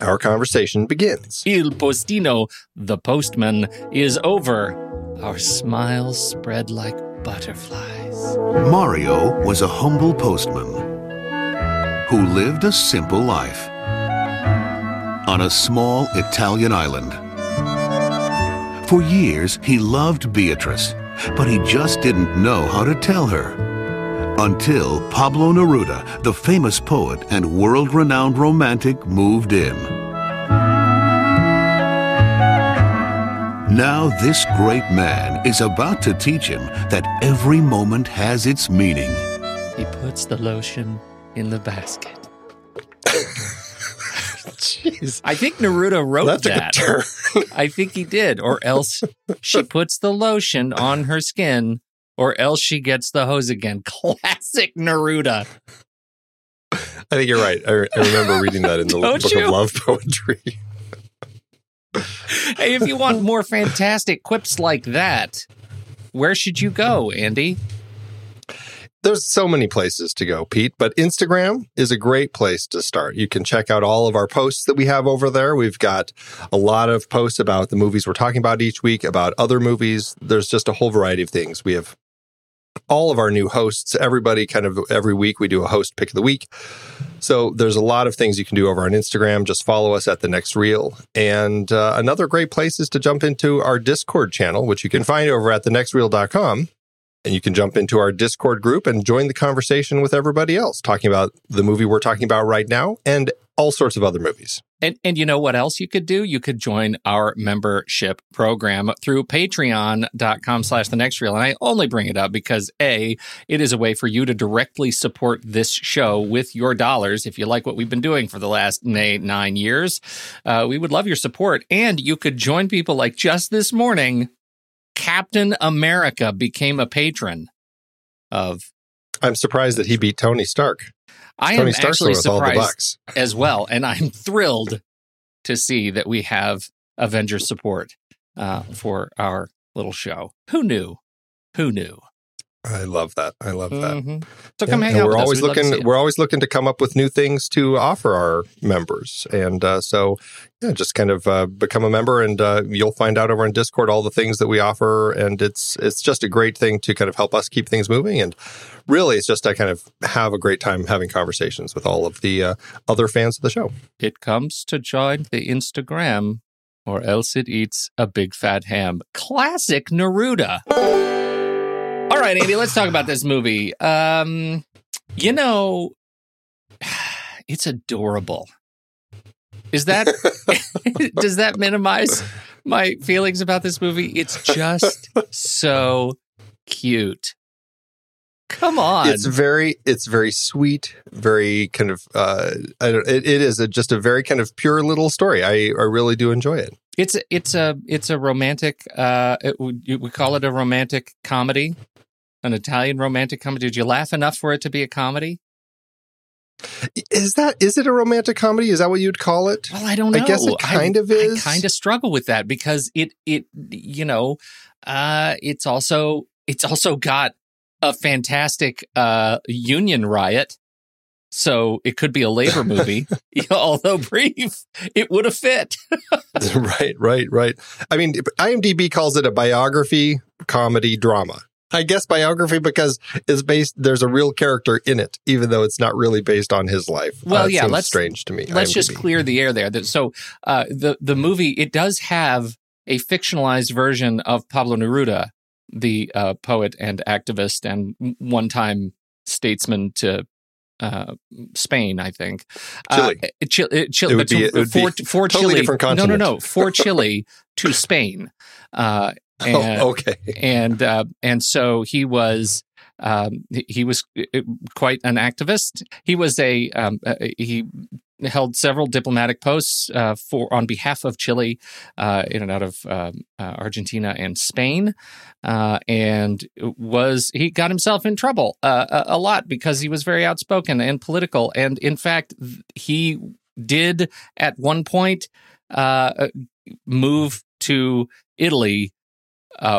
our conversation begins. Il Postino, the postman, is over. Our smiles spread like butterflies. Mario was a humble postman who lived a simple life on a small Italian island. For years, he loved Beatrice, but he just didn't know how to tell her. Until Pablo Neruda, the famous poet and world-renowned romantic, moved in. Now this great man is about to teach him that every moment has its meaning. He puts the lotion in the basket. Jeez. I think Neruda wrote that. I think he did, or else she puts the lotion on her skin. Or else she gets the hose again. Classic Neruda. I think you're right. I remember reading that in the Book of Love Poetry. Hey, if you want more fantastic quips like that, where should you go, Andy? There's so many places to go, Pete, but Instagram is a great place to start. You can check out all of our posts that we have over there. We've got a lot of posts about the movies we're talking about each week, about other movies. There's just a whole variety of things. We have all of our new hosts, everybody, kind of every week we do a host pick of the week. So there's a lot of things you can do over on Instagram. Just follow us at The Next Reel. And another great place is to jump into our Discord channel, which you can find over at thenextreel.com. And you can jump into our Discord group and join the conversation with everybody else, talking about the movie we're talking about right now and all sorts of other movies. And you know what else you could do? You could join our membership program through patreon.com/thenextreel. And I only bring it up because, A, it is a way for you to directly support this show with your dollars. If you like what we've been doing for the last 9 years, we would love your support. And you could join people like just this morning, Captain America became a patron of. I'm surprised that he beat Tony Stark. I am actually surprised as well, and I'm thrilled to see that we have Avengers support for our little show. Who knew? I love that. I love that. So come hang out with us. We're always looking to come up with new things to offer our members. And just kind of become a member, and you'll find out over on Discord all the things that we offer. And it's just a great thing to kind of help us keep things moving. And really, it's just I kind of have a great time having conversations with all of the other fans of the show. It comes to join the Instagram, or else it eats a big fat ham. Classic Neruda. All right, Andy, let's talk about this movie. You know, it's adorable. Is that, does that minimize my feelings about this movie? It's just so cute. Come on. It's very sweet, very kind of, it is just a very kind of pure little story. I really do enjoy it. It's a romantic, we call it a romantic comedy, an Italian romantic comedy. Did you laugh enough for it to be a comedy? Is it a romantic comedy? Is that what you'd call it? Well, I don't know. I guess it kind of is. I kind of struggle with that because it's also got a fantastic union riot. So it could be a labor movie, although brief, it would have fit. Right. I mean, IMDb calls it a biography comedy drama. I guess biography because there's a real character in it, even though it's not really based on his life. Well, seems strange to me. Let's IMDb. Just clear the air there. So the movie, it does have a fictionalized version of Pablo Neruda, the poet and activist and one-time statesman to Spain, I think. Chile. Chile. For totally Chile. Different continent. No. For Chile to Spain. Okay. And so he was quite an activist. He was he held several diplomatic posts on behalf of Chile in and out of Argentina and Spain, and he got himself in trouble a lot because he was very outspoken and political. And in fact, he did at one point move to Italy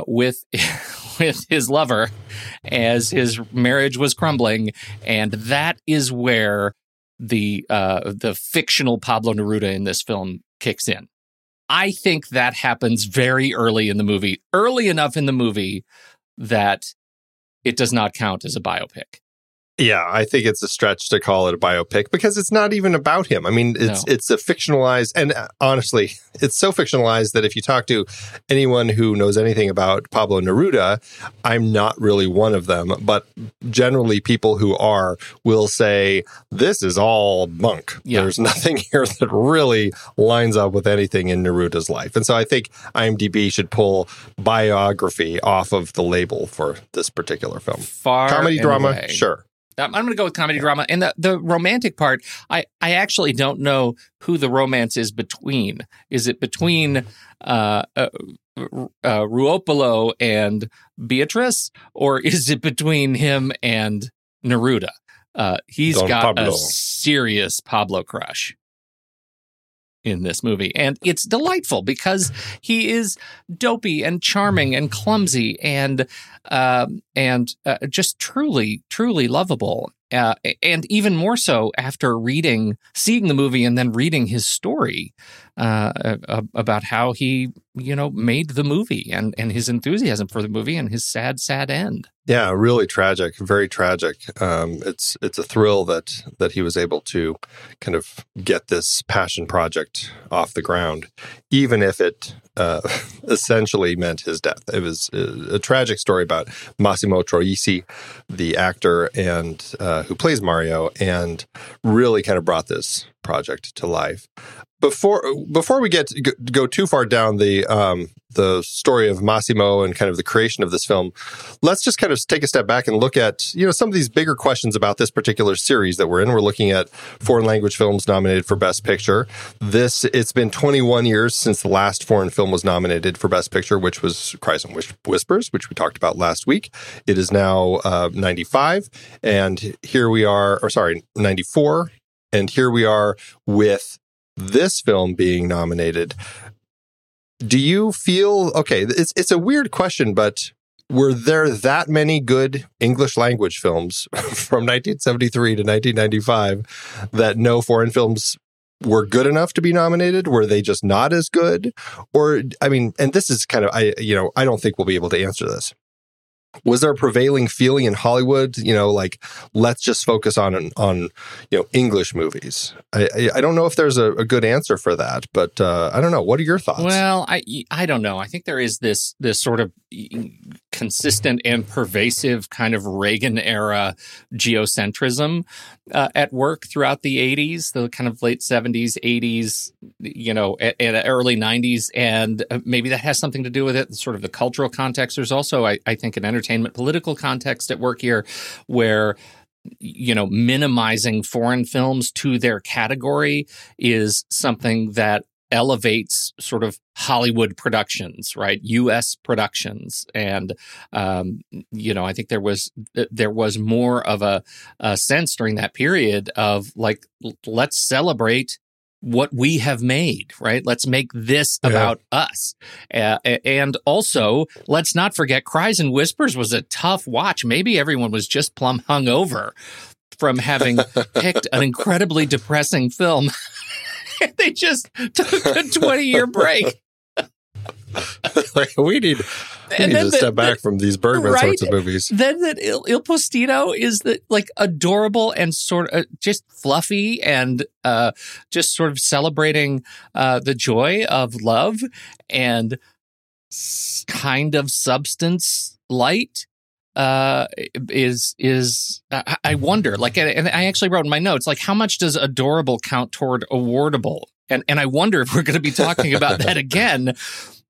with his lover as his marriage was crumbling, and that is where the fictional Pablo Neruda in this film kicks in. I think that happens very early in the movie, early enough in the movie that it does not count as a biopic. Yeah, I think it's a stretch to call it a biopic because it's not even about him. I mean, it's a fictionalized, and honestly, it's so fictionalized that if you talk to anyone who knows anything about Pablo Neruda, I'm not really one of them, but generally people who are will say, this is all bunk. Yeah. There's nothing here that really lines up with anything in Neruda's life. And so I think IMDb should pull biography off of the label for this particular film. Comedy drama, away. Sure. I'm going to go with comedy drama. And the romantic part, I actually don't know who the romance is between. Is it between Ruopolo and Beatrice, or is it between him and Neruda? He's got a serious Pablo crush in this movie. And it's delightful because he is dopey and charming and clumsy and just truly, truly lovable. And even more so after seeing the movie and then reading his story about how he, made the movie and his enthusiasm for the movie and his sad, sad end. Yeah, really tragic, very tragic. It's a thrill that he was able to kind of get this passion project off the ground, even if it essentially meant his death. It was a tragic story about Massimo Troisi, the actor and who plays Mario, and really kind of brought this project to life. Before we go too far down the story of Massimo and kind of the creation of this film, let's just kind of take a step back and look at some of these bigger questions about this particular series that we're in. We're looking at foreign language films nominated for Best Picture. It's been 21 years since the last foreign film was nominated for Best Picture, which was Cries and Whispers, which we talked about last week. It is now 95, and here we are, 94. And here we are with this film being nominated. Do you feel, okay, it's a weird question, but Were there that many good English language films from 1973 to 1995 that no foreign films were good enough to be nominated? Were they just not as good? Or, I mean, and this is kind of, I don't think we'll be able to answer this. Was there a prevailing feeling in Hollywood, like, let's just focus on English movies? I don't know if there's a good answer for that, but I don't know. What are your thoughts? Well, I don't know. I think there is this sort of consistent and pervasive kind of Reagan-era geocentrism at work throughout the 80s, the kind of late 70s, 80s, and early 90s. And maybe that has something to do with it, sort of the cultural context. There's also, I think, an entertainment political context at work here where, minimizing foreign films to their category is something that elevates sort of Hollywood productions, right? U.S. productions. And, I think there was more of a sense during that period of like, let's celebrate what we have made, right? Let's make this about us. And also, let's not forget, Cries and Whispers was a tough watch. Maybe everyone was just plumb hungover from having picked an incredibly depressing film. They just took a 20-year break. Like, we need to step back from these Bergman sorts of movies. Then that Il Postino is the adorable and sort of just fluffy and just sort of celebrating the joy of love and kind of substance light. I wonder, and I actually wrote in my notes, how much does adorable count toward awardable? And I wonder if we're going to be talking about that again,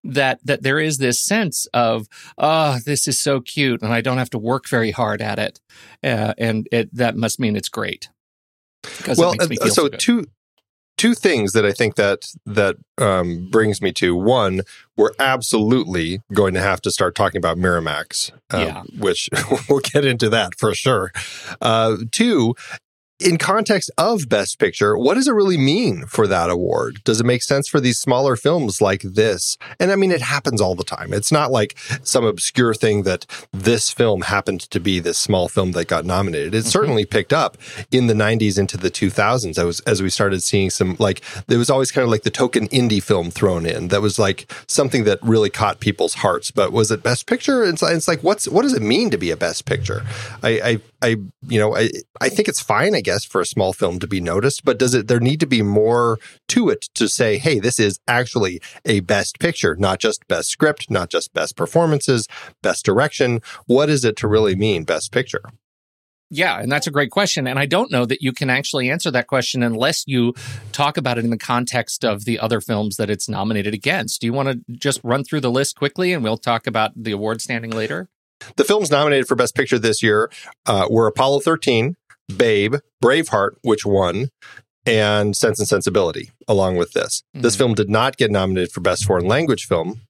that there is this sense of, oh, this is so cute and I don't have to work very hard at it. That must mean it's great. Well, it makes me feel so good. Two things that I think that brings me to. One, we're absolutely going to have to start talking about Miramax, which we'll get into that for sure. Two, in context of Best Picture, what does it really mean for that award? Does it make sense for these smaller films like this? And I mean, it happens all the time. It's not like some obscure thing that this film happened to be this small film that got nominated. It certainly picked up in the 90s into the 2000s as we started seeing some, there was always kind of the token indie film thrown in that was something that really caught people's hearts. But was it Best Picture? It's what does it mean to be a Best Picture? I think it's fine, I guess, for a small film to be noticed, but there need to be more to it to say, hey, this is actually a Best Picture, not just Best Script, not just Best Performances, Best Direction. What is it to really mean Best Picture? Yeah, and that's a great question. And I don't know that you can actually answer that question unless you talk about it in the context of the other films that it's nominated against. Do you want to just run through the list quickly and we'll talk about the award standing later? The films nominated for Best Picture this year were Apollo 13, Babe, Braveheart, which won, and Sense and Sensibility, along with this. Mm-hmm. This film did not get nominated for Best Foreign Language Film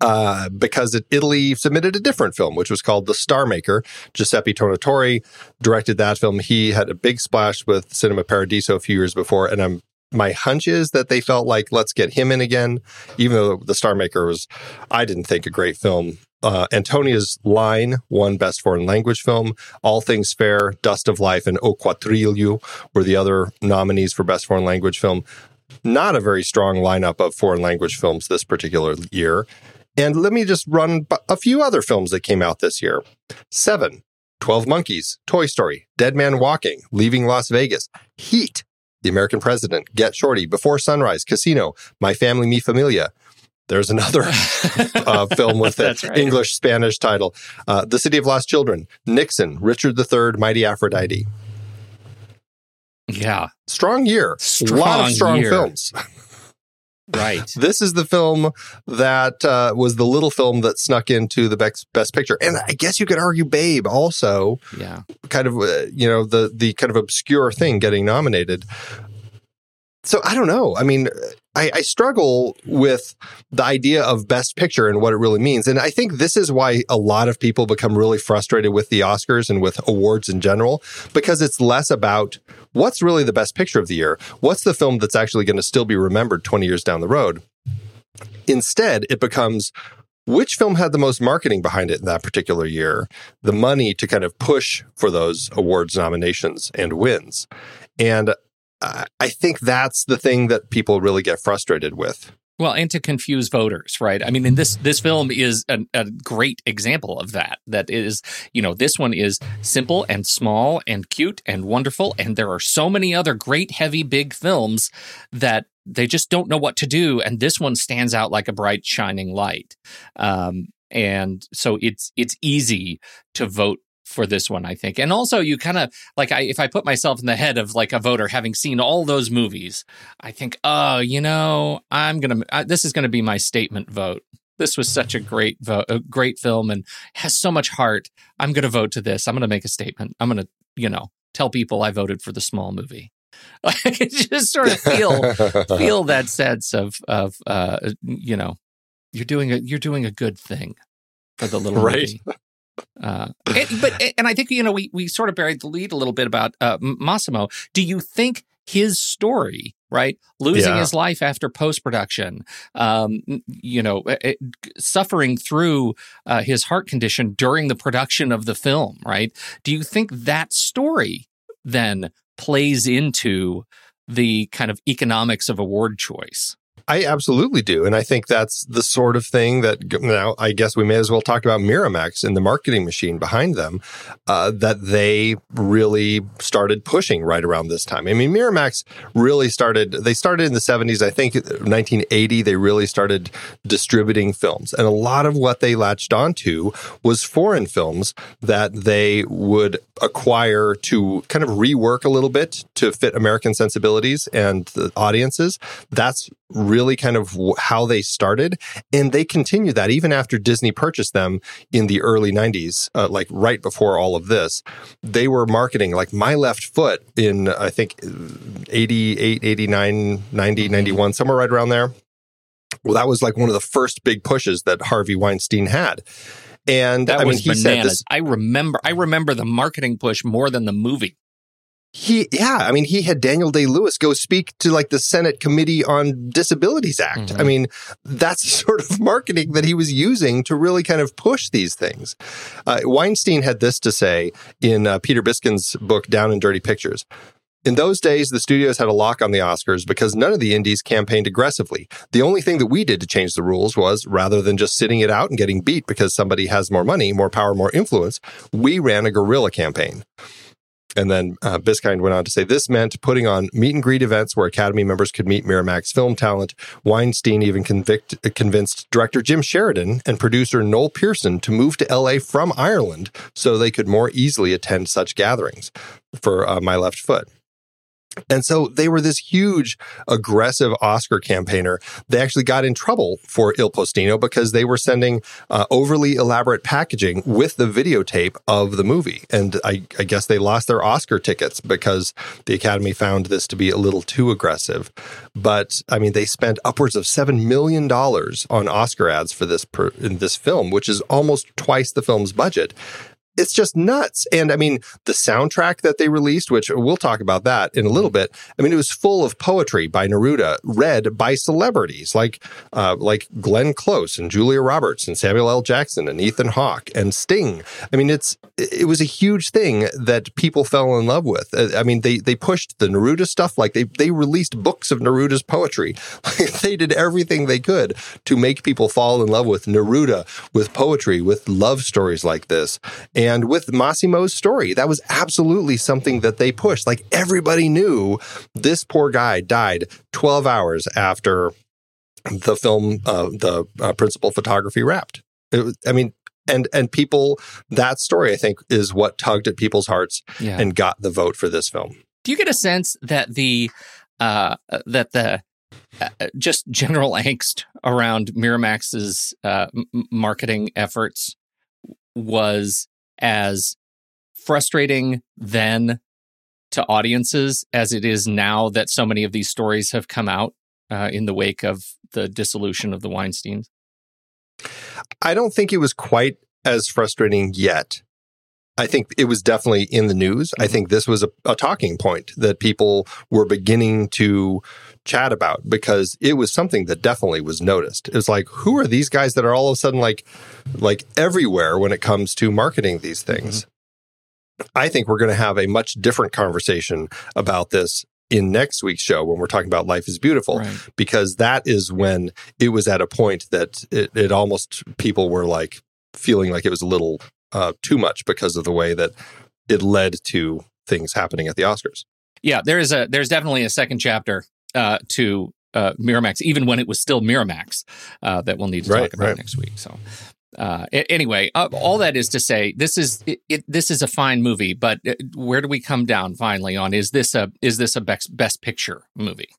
because Italy submitted a different film, which was called The Star Maker. Giuseppe Tornatore directed that film. He had a big splash with Cinema Paradiso a few years before, and my hunch is that they felt like, let's get him in again, even though The Star Maker was, I didn't think, a great film. Antonia's Line won Best Foreign Language Film. All Things Fair, Dust of Life, and O Quadriglio were the other nominees for Best Foreign Language Film. Not a very strong lineup of foreign language films this particular year. And let me just run a few other films that came out this year. Seven, 12 Monkeys, Toy Story, Dead Man Walking, Leaving Las Vegas, Heat, The American President, Get Shorty, Before Sunrise, Casino, My Family, Mi Familia. There's another film with an English-Spanish title. The City of Lost Children, Nixon, Richard III, Mighty Aphrodite. Yeah. Strong year. A lot of strong films. Right. This is the film that was the little film that snuck into the Best Picture. And I guess you could argue Babe also. Yeah. Kind of, the kind of obscure thing getting nominated. So I don't know. I mean, I struggle with the idea of Best Picture and what it really means. And I think this is why a lot of people become really frustrated with the Oscars and with awards in general, because it's less about what's really the Best Picture of the year. What's the film that's actually going to still be remembered 20 years down the road? Instead, it becomes, Which film had the most marketing behind it in that particular year, the money to kind of push for those awards, nominations, and wins? And I think that's the thing that people really get frustrated with. Well, and to confuse voters, right? I mean, and this film is a great example of that. That is, you know, this one is simple and small and cute and wonderful. And there are so many other great, heavy, big films that they just don't know what to do. And this one stands out like a bright, shining light. And so it's easy to vote for this one, I think. And also you kind of like, if I put myself in the head of like a voter, having seen all those movies, I think, oh, you know, this is going to be my statement vote. This was such a great film and has so much heart. I'm going to vote to this. I'm going to make a statement. I'm going to, you know, tell people I voted for the small movie. I just sort of feel that sense of you know, you're doing a good thing for the little movie. And I think, you know, we sort of buried the lead a little bit about Massimo. Do you think his story, right, losing his life after post-production, you know, suffering through his heart condition during the production of the film, right? Do you think that story then plays into the kind of economics of award choice? I absolutely do. And I think that's the sort of thing that, now I guess we may as well talk about Miramax and the marketing machine behind them, that they really started pushing right around this time. I mean, Miramax really started in the 70s, I think 1980, they really started distributing films. And a lot of what they latched onto was foreign films that they would acquire to kind of rework a little bit to fit American sensibilities and the audiences. That's really kind of how they started. And they continued that even after Disney purchased them in the early 90s, like right before all of this. They were marketing like My Left Foot in, I think, 88, 89, 90, 91, somewhere right around there. Well, that was like one of the first big pushes that Harvey Weinstein had. And that was bananas. Said this, I remember the marketing push more than the movie. He had Daniel Day-Lewis go speak to like the Senate Committee on Disabilities Act. Mm-hmm. I mean, that's the sort of marketing that he was using to really kind of push these things. Weinstein had this to say in Peter Biskin's book, Down and Dirty Pictures. In those days, the studios had a lock on the Oscars because none of the indies campaigned aggressively. The only thing that we did to change the rules was, rather than just sitting it out and getting beat because somebody has more money, more power, more influence, we ran a guerrilla campaign. And then Biskind went on to say, this meant putting on meet-and-greet events where Academy members could meet Miramax film talent. Weinstein even convinced director Jim Sheridan and producer Noel Pearson to move to L.A. from Ireland so they could more easily attend such gatherings for My Left Foot. And so they were this huge, aggressive Oscar campaigner. They actually got in trouble for Il Postino because they were sending overly elaborate packaging with the videotape of the movie. And I guess they lost their Oscar tickets because the Academy found this to be a little too aggressive. But, I mean, they spent upwards of $7 million on Oscar ads for this in this film, which is almost twice the film's budget. It's just nuts. And I mean, the soundtrack that they released, which we'll talk about that in a little bit. I mean, it was full of poetry by Neruda, read by celebrities like Glenn Close and Julia Roberts and Samuel L. Jackson and Ethan Hawke and Sting. I mean, it was a huge thing that people fell in love with. I mean, they pushed the Neruda stuff. Like they released books of Neruda's poetry. They did everything they could to make people fall in love with Neruda, with poetry, with love stories like this. And with Massimo's story, that was absolutely something that they pushed. Like, everybody knew this poor guy died 12 hours after the film, the principal photography wrapped. And people, that story, I think, is what tugged at people's hearts and got the vote for this film. Do you get a sense that the just general angst around Miramax's marketing efforts was as frustrating then to audiences as it is now that so many of these stories have come out in the wake of the dissolution of the Weinsteins? I don't think it was quite as frustrating yet. I think it was definitely in the news. Mm-hmm. I think this was a talking point that people were beginning to chat about because it was something that definitely was noticed. It was like, who are these guys that are all of a sudden like everywhere when it comes to marketing these things? Mm-hmm. I think we're going to have a much different conversation about this in next week's show when we're talking about Life is Beautiful, right? Because that is when it was at a point that it almost people were like feeling like it was a little too much because of the way that it led to things happening at the Oscars. Yeah, there's definitely a second chapter to Miramax, even when it was still Miramax, that we'll need to talk about next week. So. Anyway, all that is to say, this is a fine movie, but where do we come down finally on is this a best picture movie?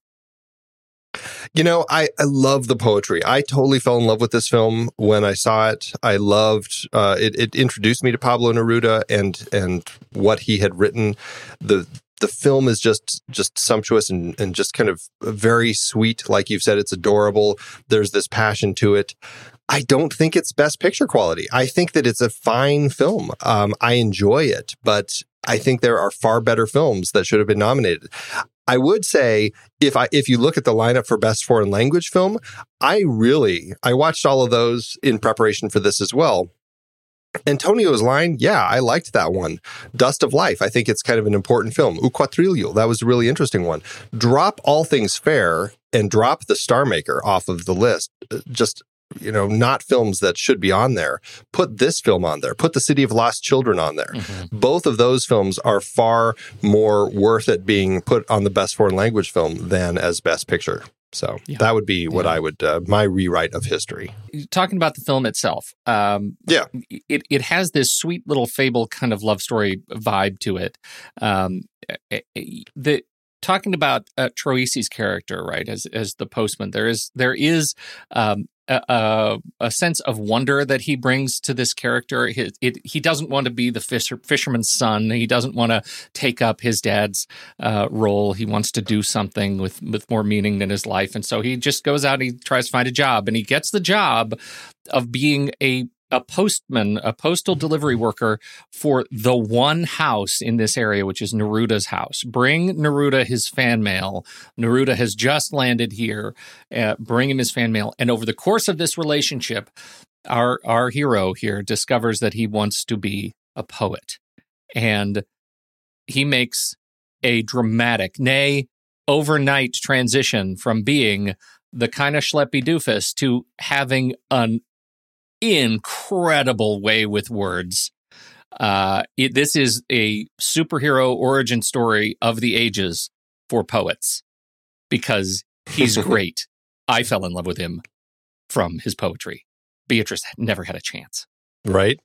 You know, I love the poetry. I totally fell in love with this film when I saw it. I loved it. It introduced me to Pablo Neruda and what he had written. The film is just sumptuous and just kind of very sweet. Like you've said, it's adorable. There's this passion to it. I don't think it's best picture quality. I think that it's a fine film. I enjoy it, but I think there are far better films that should have been nominated. I would say if you look at the lineup for best foreign language film, I watched all of those in preparation for this as well. Antonio's line, yeah, I liked that one. Dust of Life, I think it's kind of an important film. U Quattrillio, that was a really interesting one. Drop All Things Fair and drop The Star Maker off of the list. Just, you know, not films that should be on there. Put this film on there. Put The City of Lost Children on there. Mm-hmm. Both of those films are far more worth it being put on the best foreign language film than as best picture. So that would be what I would, my rewrite of history. Talking about the film itself, it has this sweet little fable kind of love story vibe to it. Talking about Troisi's character, right, as the postman, there is a sense of wonder that he brings to this character. He doesn't want to be the fisherman's son. He doesn't want to take up his dad's role. He wants to do something with more meaning in his life. And so he just goes out, he tries to find a job, and he gets the job of being a postman, a postal delivery worker for the one house in this area, which is Neruda's house. Bring Neruda his fan mail. Neruda has just landed here. Bring him his fan mail. And over the course of this relationship, our hero here discovers that he wants to be a poet. And he makes a dramatic, nay, overnight transition from being the kind of schleppy doofus to having an incredible way with words. This is a superhero origin story of the ages for poets because he's great. I fell in love with him from his poetry. Beatrice never had a chance. Right.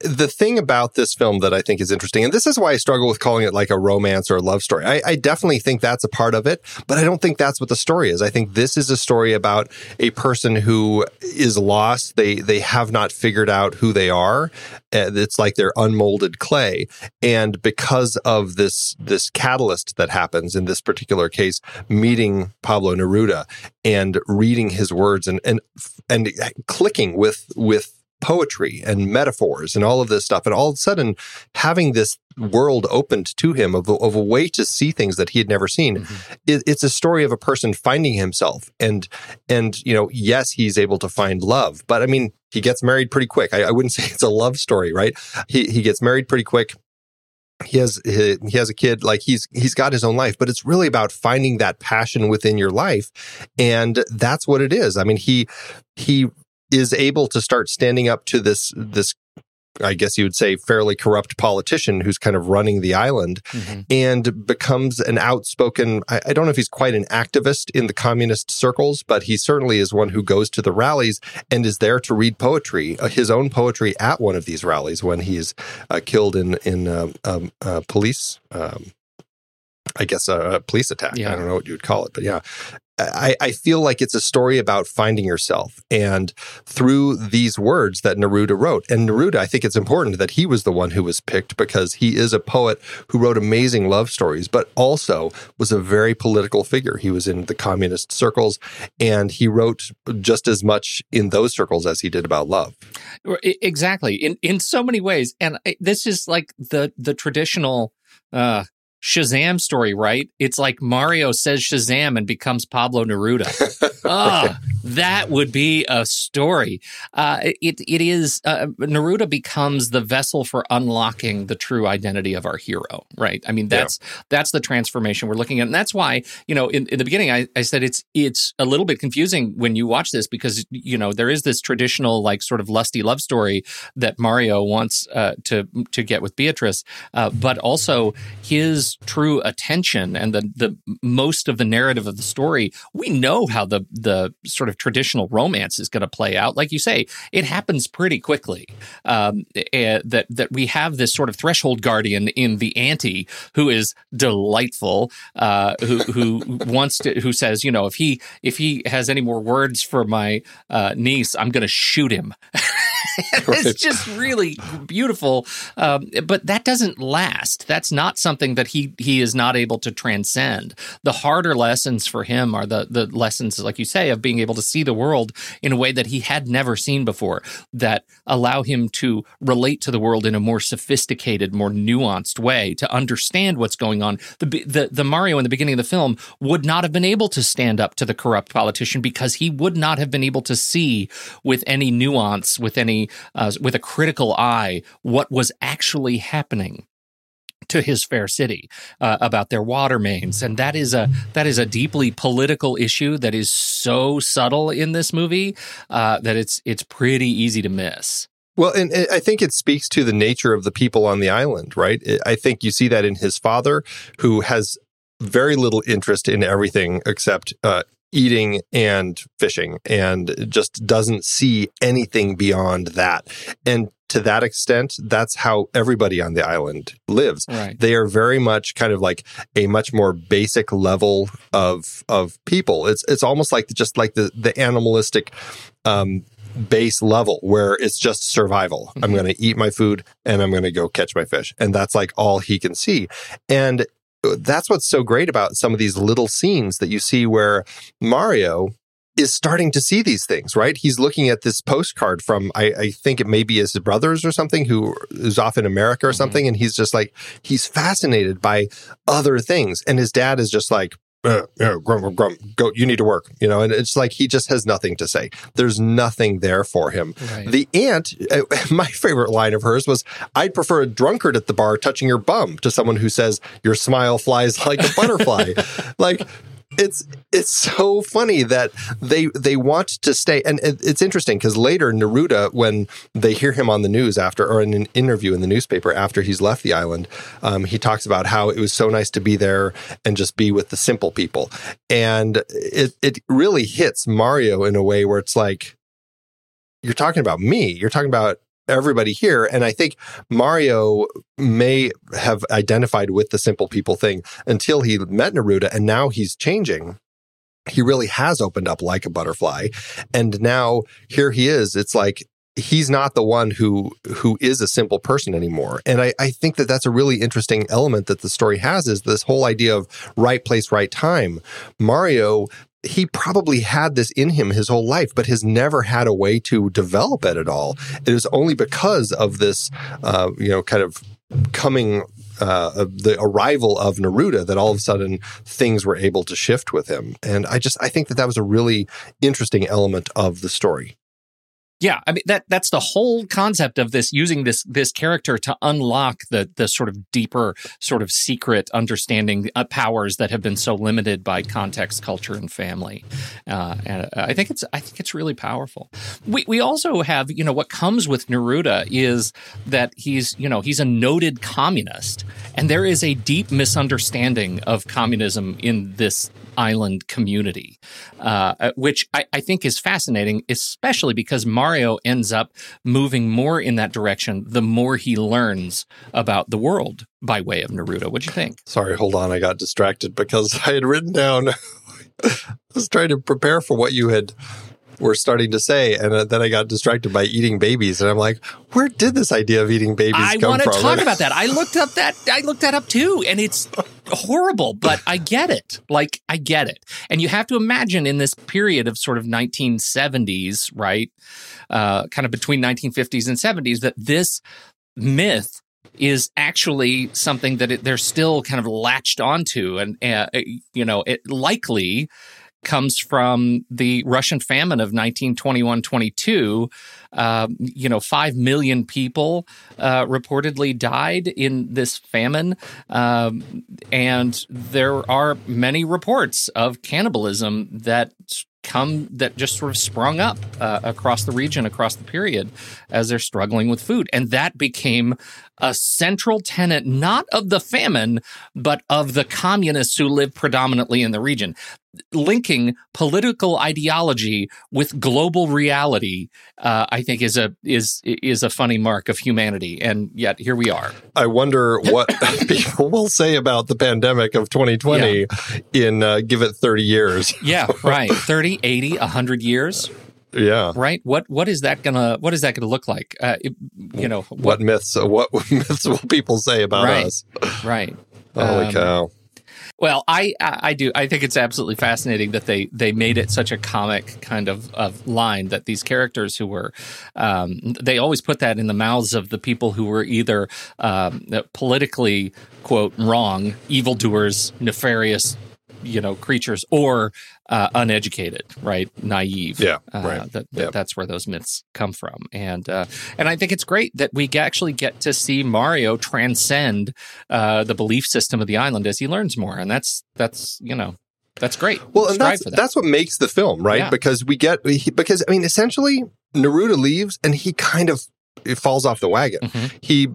The thing about this film that I think is interesting, and this is why I struggle with calling it like a romance or a love story. I definitely think that's a part of it, but I don't think that's what the story is. I think this is a story about a person who is lost. They have not figured out who they are. It's like they're unmolded clay. And because of this catalyst that happens in this particular case, meeting Pablo Neruda and reading his words and clicking with poetry and metaphors and all of this stuff. And all of a sudden, having this world opened to him of a way to see things that he had never seen. Mm-hmm. It's a story of a person finding himself. And you know, yes, he's able to find love. But I mean, he gets married pretty quick. I wouldn't say it's a love story, right? He gets married pretty quick. He has a kid, like he's got his own life, but it's really about finding that passion within your life. And that's what it is. I mean, he is able to start standing up to this, I guess you would say, fairly corrupt politician who's kind of running the island, mm-hmm. and becomes an outspoken, I don't know if he's quite an activist in the communist circles, but he certainly is one who goes to the rallies and is there to read poetry, his own poetry at one of these rallies when he's killed in police, I guess a police attack. Yeah. I don't know what you would call it, but yeah. I feel like it's a story about finding yourself and through these words that Neruda wrote. And Neruda, I think it's important that he was the one who was picked because he is a poet who wrote amazing love stories, but also was a very political figure. He was in the communist circles and he wrote just as much in those circles as he did about love. Exactly. In so many ways. And this is like the traditional Shazam story, right? It's like Mario says Shazam and becomes Pablo Neruda. That would be a story. It is Neruda becomes the vessel for unlocking the true identity of our hero, right? I mean, that's the transformation we're looking at. And that's why, you know, in the beginning, I said it's a little bit confusing when you watch this because, you know, there is this traditional, like, sort of lusty love story that Mario wants to get with Beatrice, but also his true attention and the most of the narrative of the story. We know how the sort of traditional romance is going to play out. Like you say, it happens pretty quickly. That we have this sort of threshold guardian in the auntie who is delightful, who who says, you know, if he has any more words for my niece, I'm going to shoot him. It's just really beautiful. But that doesn't last. That's not something that he is not able to transcend. The harder lessons for him are the lessons, like you say, of being able to see the world in a way that he had never seen before, that allow him to relate to the world in a more sophisticated, more nuanced way, to understand what's going on. The Mario in the beginning of the film would not have been able to stand up to the corrupt politician because he would not have been able to see with any nuance, with any with a critical eye, what was actually happening to his fair city, about their water mains. And that is a deeply political issue that is so subtle in this movie that it's pretty easy to miss. Well, and I think it speaks to the nature of the people on the island, right? I think you see that in his father, who has very little interest in everything except eating and fishing, and just doesn't see anything beyond that. And to that extent, that's how everybody on the island lives. Right. They are very much kind of like a much more basic level of people. It's almost like just like the animalistic base level where it's just survival. Mm-hmm. I'm going to eat my food and I'm going to go catch my fish. And that's like all he can see. And that's what's so great about some of these little scenes that you see where Mario is starting to see these things, right? He's looking at this postcard from, I think it may be his brothers or something, who is off in America or something. And he's just like, he's fascinated by other things. And his dad is just like, grum, go, you need to work, you know? And it's like, he just has nothing to say. There's nothing there for him. Right. The aunt, my favorite line of hers was, I'd prefer a drunkard at the bar touching your bum to someone who says, your smile flies like a butterfly. Like, it's so funny that they want to stay. And it's interesting because later Neruda, when they hear him on the news after, or in an interview in the newspaper after he's left the island, he talks about how it was so nice to be there and just be with the simple people. And it really hits Mario in a way where it's like, you're talking about me, you're talking about everybody here. And I think Mario may have identified with the simple people thing until he met Neruda, and now he's changing. He really has opened up like a butterfly. And now here he is. It's like he's not the one who is a simple person anymore. And I think that that's a really interesting element that the story has, is this whole idea of right place, right time. Mario, he probably had this in him his whole life, but has never had a way to develop it at all. It is only because of this, kind of coming, the arrival of Neruda, that all of a sudden things were able to shift with him. And I think that was a really interesting element of the story. Yeah, I mean, that's the whole concept of this, using this character to unlock the sort of deeper, sort of secret understanding powers that have been so limited by context, culture, and family. And I think it's really powerful. We also have, you know, what comes with Neruda is that he's a noted communist, and there is a deep misunderstanding of communism in this island community, which I think is fascinating, especially because Mario ends up moving more in that direction the more he learns about the world by way of Neruda. What do you think? Sorry, hold on. I got distracted because I had written down, I was trying to prepare for what you had were starting to say. And then I got distracted by eating babies. And I'm like, where did this idea of eating babies come from? I want to talk about that. I looked that up too. And it's horrible, but I get it. Like, I get it. And you have to imagine in this period of sort of 1970s, right? Kind of between 1950s and 70s, that this myth is actually something that they're still kind of latched onto. And, you know, it likely comes from the Russian famine of 1921-22. 5 million people reportedly died in this famine. And there are many reports of cannibalism that just sort of sprung up across the region, across the period, as they're struggling with food. And that became a central tenet, not of the famine, but of the communists who lived predominantly in the region, linking political ideology with global reality. I think is a funny mark of humanity, and yet here we are. I wonder what people will say about the pandemic of 2020 in give it 30 years. Yeah, right. 30, 80, 100 years. Yeah. Right. What is that gonna look like? What myths will people say about us? Right. Holy cow. Well, I do. I think it's absolutely fascinating that they made it such a comic kind of line, that these characters who were they always put that in the mouths of the people who were either politically, quote, wrong, evildoers, nefarious, creatures, or uneducated, right? Naive. Yeah, right. That's where those myths come from. And I think it's great that we actually get to see Mario transcend the belief system of the island as he learns more. And that's great. Well, and that's what makes the film, right? Yeah. Because essentially Neruda leaves and he kind of falls off the wagon. Mm-hmm. He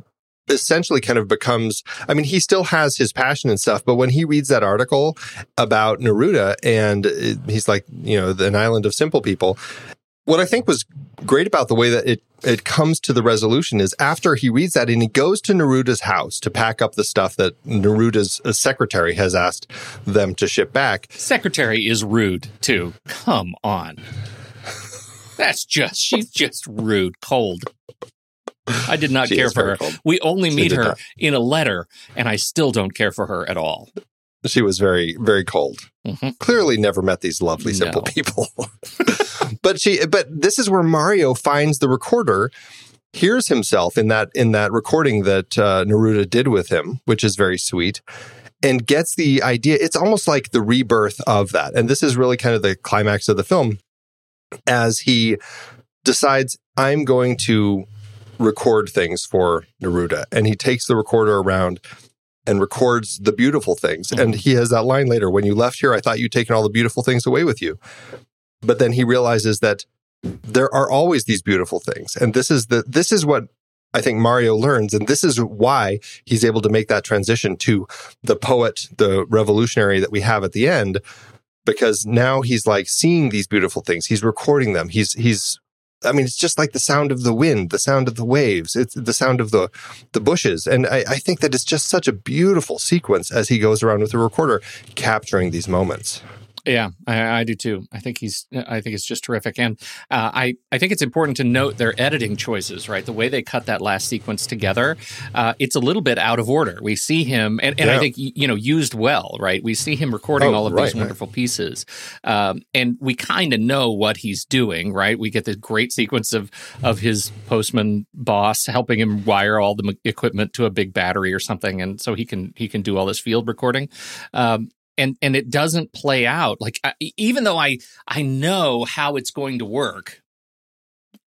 essentially kind of becomes, he still has his passion and stuff, but when he reads that article about Neruda and he's like, an island of simple people, what I think was great about the way that it comes to the resolution is after he reads that and he goes to Neruda's house to pack up the stuff that Neruda's secretary has asked them to ship back. Secretary is rude too. Come on. She's just rude, cold. I did not care for her. Cold. We only meet her in a letter, and I still don't care for her at all. She was very, very cold. Mm-hmm. Clearly never met these lovely, simple people. But this is where Mario finds the recorder, hears himself in that recording that Neruda did with him, which is very sweet, and gets the idea. It's almost like the rebirth of that. And this is really kind of the climax of the film, as he decides, I'm going to record things for Neruda. And he takes the recorder around and records the beautiful things. Mm-hmm. And he has that line later, when you left here, I thought you'd taken all the beautiful things away with you. But then he realizes that there are always these beautiful things. And this is what I think Mario learns. And this is why he's able to make that transition to the poet, the revolutionary that we have at the end, because now he's like seeing these beautiful things. He's recording them. It's just like the sound of the wind, the sound of the waves, it's the sound of the bushes. And I think that it's just such a beautiful sequence as he goes around with the recorder capturing these moments. Yeah, I do too. I think it's just terrific. And I think it's important to note their editing choices, right? The way they cut that last sequence together, it's a little bit out of order. We see him, and I think, used well, right? We see him recording all of these wonderful pieces. And we kind of know what he's doing, right? We get this great sequence of his postman boss helping him wire all the equipment to a big battery or something. And so he can do all this field recording. And it doesn't play out. Like, even though I know how it's going to work,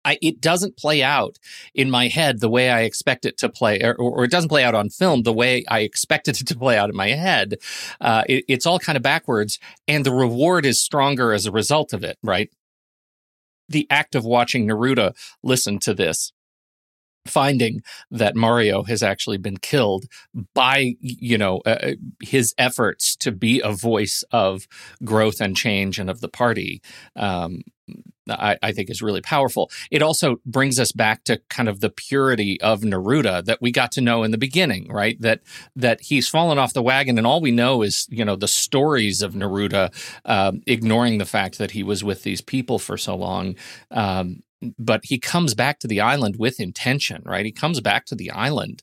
it doesn't play out in my head the way I expect it to play, or it doesn't play out on film the way I expected it to play out in my head. It's all kind of backwards, and the reward is stronger as a result of it, right? The act of watching Neruda listen to this, finding that Mario has actually been killed by, his efforts to be a voice of growth and change and of the party, I think is really powerful. It also brings us back to kind of the purity of Neruda that we got to know in the beginning, right? That he's fallen off the wagon, and all we know is, you know, the stories of Neruda, ignoring the fact that he was with these people for so long. But he comes back to the island with intention, right? He comes back to the island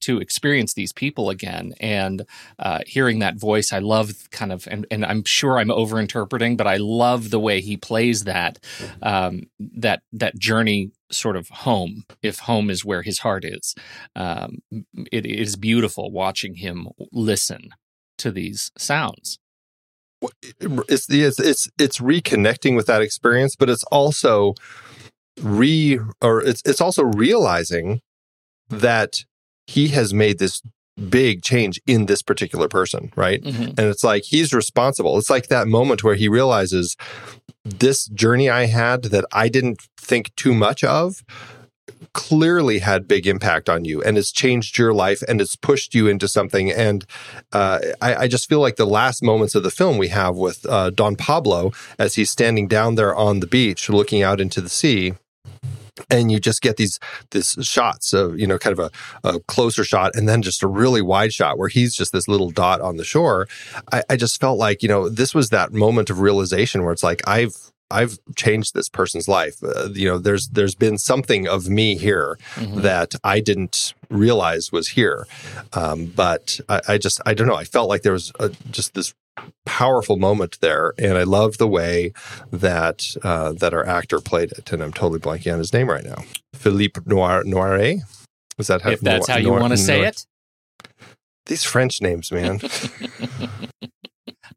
to experience these people again. And hearing that voice, I love kind of, and I'm sure I'm overinterpreting, but I love the way he plays that, that journey sort of home, if home is where his heart is. It is beautiful watching him listen to these sounds. It's reconnecting with that experience, but it's also also realizing that he has made this big change in this particular person, right? Mm-hmm. And it's like he's responsible. It's like that moment where he realizes this journey I had that I didn't think too much of clearly had big impact on you, and it's changed your life, and it's pushed you into something. And I just feel like the last moments of the film we have with Don Pablo, as he's standing down there on the beach looking out into the sea, and you just get these shots of, you know, kind of a closer shot, and then just a really wide shot where he's just this little dot on the shore. I just felt like, you know, this was that moment of realization where it's like, I've changed this person's life. You know, there's been something of me here mm-hmm. that I didn't realize was here. But I don't know. I felt like there was just this powerful moment there. And I love the way that our actor played it. And I'm totally blanking on his name right now. Philippe Noiret? Was that how? If that's how you want to say it? These French names, man.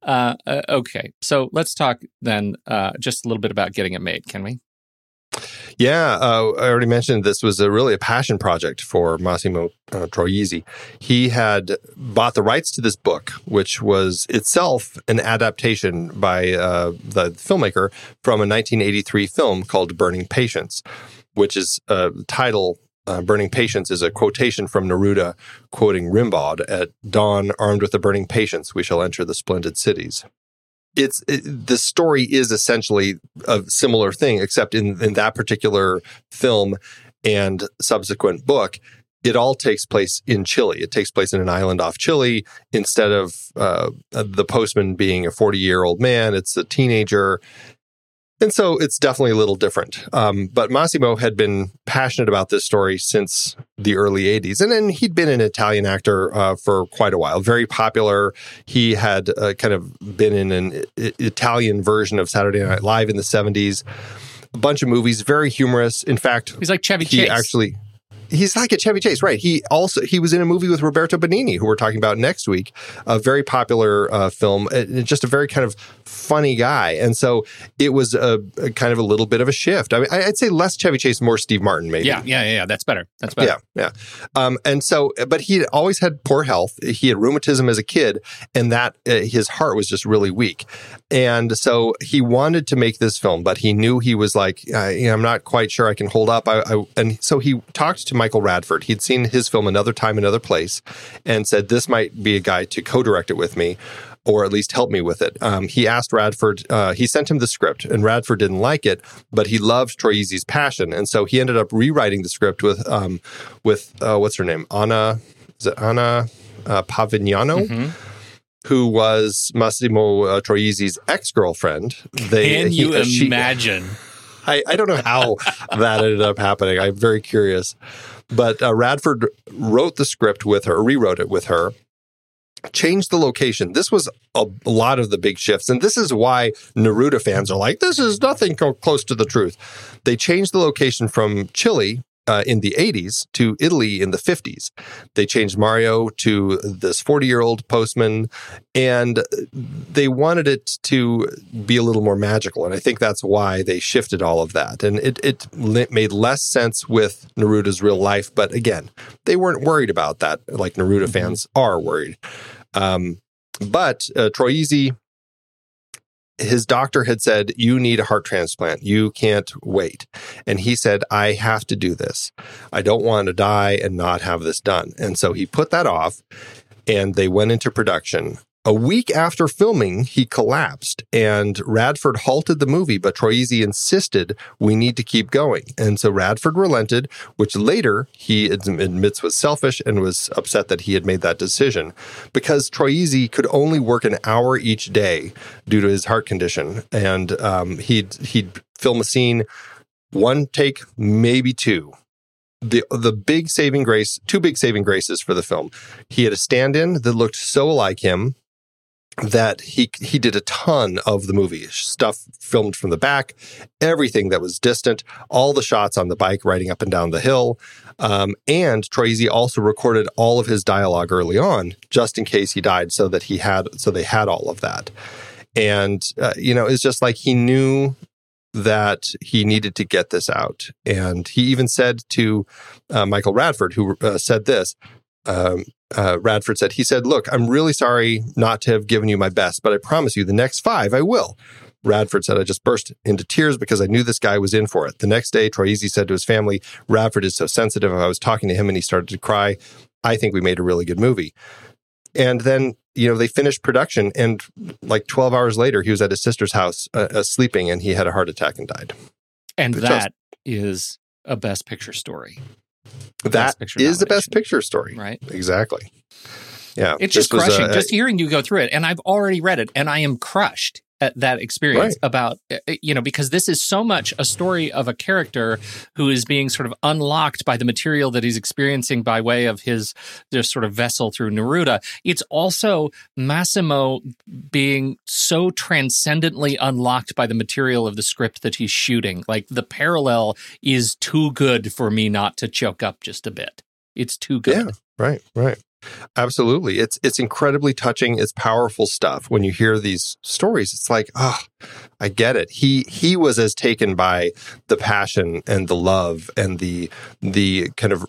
Okay, so let's talk then just a little bit about getting it made, can we? Yeah, I already mentioned this was really a passion project for Massimo Troisi. He had bought the rights to this book, which was itself an adaptation by the filmmaker from a 1983 film called Burning Patience, which is the title. Burning Patience is a quotation from Neruda, quoting Rimbaud, at dawn, armed with a burning patience, we shall enter the splendid cities. The story is essentially a similar thing, except in that particular film and subsequent book, it all takes place in Chile. It takes place in an island off Chile. Instead of the postman being a 40-year-old man, it's a teenager. And so it's definitely a little different. But Massimo had been passionate about this story since the early 80s. And then he'd been an Italian actor for quite a while, very popular. He had kind of been in an Italian version of Saturday Night Live in the 70s. A bunch of movies, very humorous. In fact, he's like Chevy Chase. He's like a Chevy Chase, right? He was in a movie with Roberto Benigni, who we're talking about next week, a very popular film, just a very kind of funny guy. And so it was a kind of a little bit of a shift. I mean, I'd say less Chevy Chase, more Steve Martin, maybe. Yeah. That's better. Yeah. And so, but he always had poor health. He had rheumatism as a kid, and that his heart was just really weak. And so he wanted to make this film, but he knew he was like, I'm not quite sure I can hold up. And so he talked to Michael Radford. He'd seen his film Another Time, Another Place, and said, this might be a guy to co-direct it with me, or at least help me with it. He asked Radford, he sent him the script, and Radford didn't like it, but he loved Troisi's passion. And so he ended up rewriting the script with what's her name? Anna Pavignano? Mm-hmm. Who was Massimo Troisi's ex-girlfriend. Can you imagine? I don't know how that ended up happening. I'm very curious. But Radford wrote the script with her, rewrote it with her, changed the location. This was a lot of the big shifts. And this is why Neruda fans are like, this is nothing close to the truth. They changed the location from Chile in the 80s to Italy in the 50s. They changed Mario to this 40-year-old postman, and they wanted it to be a little more magical. And I think that's why they shifted all of that. And it made less sense with Neruda's real life. But again, they weren't worried about that, like Neruda mm-hmm. fans are worried. But Troisi, his doctor had said, you need a heart transplant. You can't wait. And he said, I have to do this. I don't want to die and not have this done. And so he put that off, and they went into production. A week after filming, he collapsed, and Radford halted the movie, but Troisi insisted, "We need to keep going." And so Radford relented, which later he admits was selfish and was upset that he had made that decision. Because Troisi could only work an hour each day due to his heart condition, and he'd film a scene, one take, maybe two. The big saving grace, two big saving graces for the film. He had a stand-in that looked so like him that he did a ton of the movie. Stuff filmed from the back, everything that was distant, all the shots on the bike riding up and down the hill. And Troisi also recorded all of his dialogue early on, just in case he died, so they had all of that. And, it's just like he knew that he needed to get this out. And he even said to Michael Radford, who said this, Radford said, "Look, I'm really sorry not to have given you my best, but I promise you the next five I will." Radford said, "I just burst into tears because I knew this guy was in for it." The next day, Troisi said to his family, "Radford is so sensitive. I was talking to him and he started to cry. I think we made a really good movie." And then, they finished production, and like 12 hours later, he was at his sister's house sleeping, and he had a heart attack and died. And that is a Best Picture story. That is the Best Picture story. Right. Exactly. Yeah. It's just crushing. Just hearing you go through it. And I've already read it, and I am crushed at that experience about, because this is so much a story of a character who is being sort of unlocked by the material that he's experiencing by way of his this sort of vessel through Neruda. It's also Massimo being so transcendently unlocked by the material of the script that he's shooting. Like, the parallel is too good for me not to choke up just a bit. It's too good. Yeah, right. Absolutely. It's incredibly touching. It's powerful stuff. When you hear these stories, it's like, I get it. He was as taken by the passion and the love and the kind of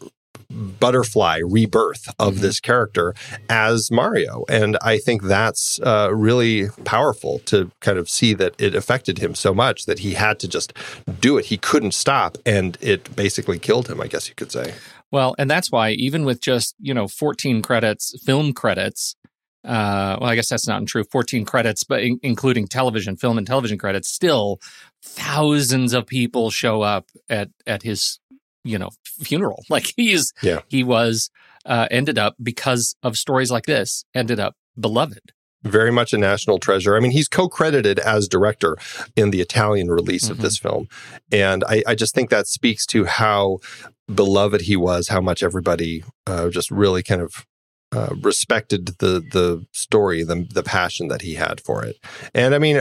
butterfly rebirth of this character as Mario. And I think that's really powerful to kind of see that it affected him so much that he had to just do it. He couldn't stop, and it basically killed him, I guess you could say. Well, and that's why even with just, 14 credits, film credits, I guess that's not true, 14 credits, but including television, film and television credits, still thousands of people show up at his funeral. Like he ended up because of stories like this, ended up beloved. Very much a national treasure. I mean, he's co-credited as director in the Italian release of this film. And I just think that speaks to how beloved he was, how much everybody just really kind of respected the story, the passion that he had for it. And I mean,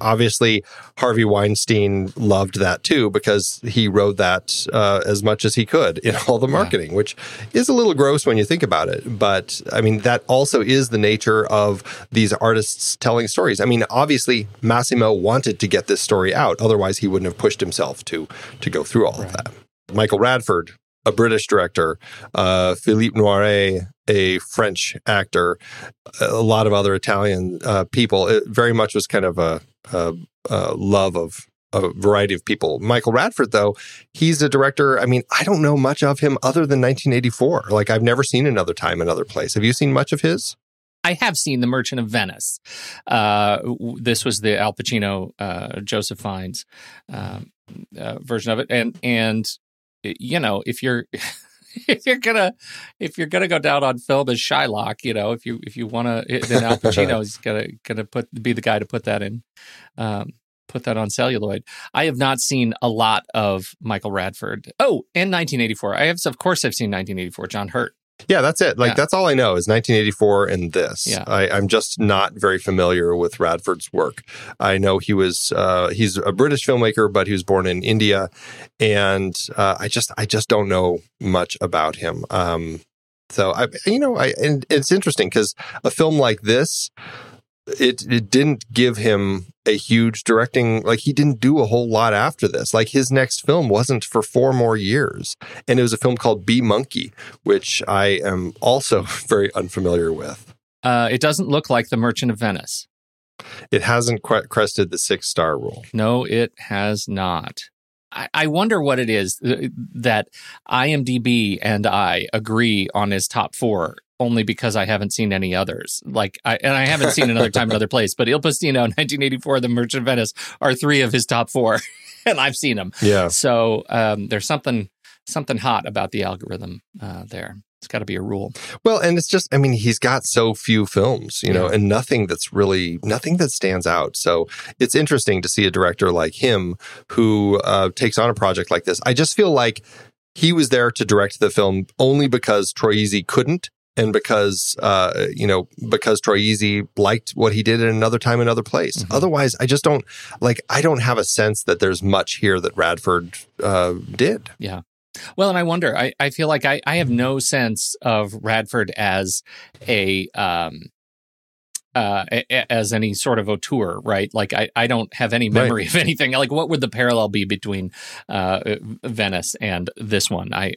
obviously, Harvey Weinstein loved that too, because he rode that as much as he could in all the marketing, which is a little gross when you think about it. But I mean, that also is the nature of these artists telling stories. I mean, obviously, Massimo wanted to get this story out. Otherwise, he wouldn't have pushed himself to go through all of that. Michael Radford, a British director, Philippe Noiret, a French actor, a lot of other Italian people. It very much was kind of a love of a variety of people. Michael Radford, though, he's a director. I mean, I don't know much of him other than 1984. Like, I've never seen Another Time, Another Place. Have you seen much of his? I have seen The Merchant of Venice. This was the Al Pacino, Joseph Fiennes version of it. And if you're if you're gonna go down on film as Shylock, if you want to, then Al Pacino is gonna be the guy to put that in, put that on celluloid. I have not seen a lot of Michael Radford. Oh, and 1984. I've seen 1984. John Hurt. Yeah, that's it. Like, that's all I know is 1984 and this. Yeah. I'm just not very familiar with Radford's work. I know he was, he's a British filmmaker, but he was born in India. And I just don't know much about him. So it's interesting because a film like this, it didn't give him a huge directing, like he didn't do a whole lot after this. Like, his next film wasn't for 4 more years. And it was a film called Bee Monkey, which I am also very unfamiliar with. It doesn't look like The Merchant of Venice. It hasn't crested the 6-star rule. No, it has not. I wonder what it is that IMDb and I agree on as top four, only because I haven't seen any others. I haven't seen Another Time, Another Place, but Il Postino, 1984, The Merchant of Venice are three of his top four, and I've seen them. Yeah. So there's something hot about the algorithm there. It's got to be a rule. Well, and it's just, I mean, he's got so few films, you know, and nothing that stands out. So it's interesting to see a director like him who takes on a project like this. I just feel like he was there to direct the film only because Troisi couldn't. And because Troisi liked what he did in Another Time, Another Place. Mm-hmm. Otherwise, I don't have a sense that there's much here that Radford did. Yeah. Well, and I wonder, I feel like I have no sense of Radford as as any sort of auteur, right? Like, I don't have any memory of anything. Like, what would the parallel be between Venice and this one? I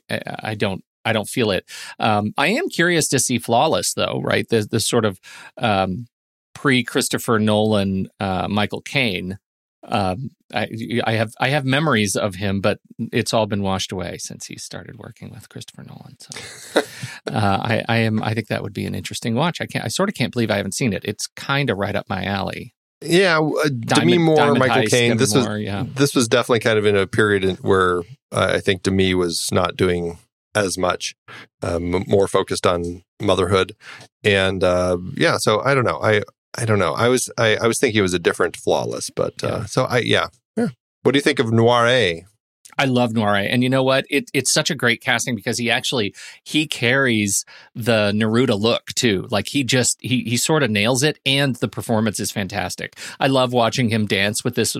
don't feel it. I am curious to see Flawless, though, right? The sort of pre-Christopher Nolan, Michael Caine. I have memories of him, but it's all been washed away since he started working with Christopher Nolan. So I think that would be an interesting watch. I sort of can't believe I haven't seen it. It's kind of right up my alley. Yeah, Demi Moore, Michael Caine. This was definitely kind of in a period where I think Demi was not doing as much, more focused on motherhood, and so I don't know. I don't know. I was thinking it was a different Flawless, but What do you think of Noiret? I love Noiret, and you know what? It's such a great casting because he carries the Neruda look too. Like he sort of nails it, and the performance is fantastic. I love watching him dance with this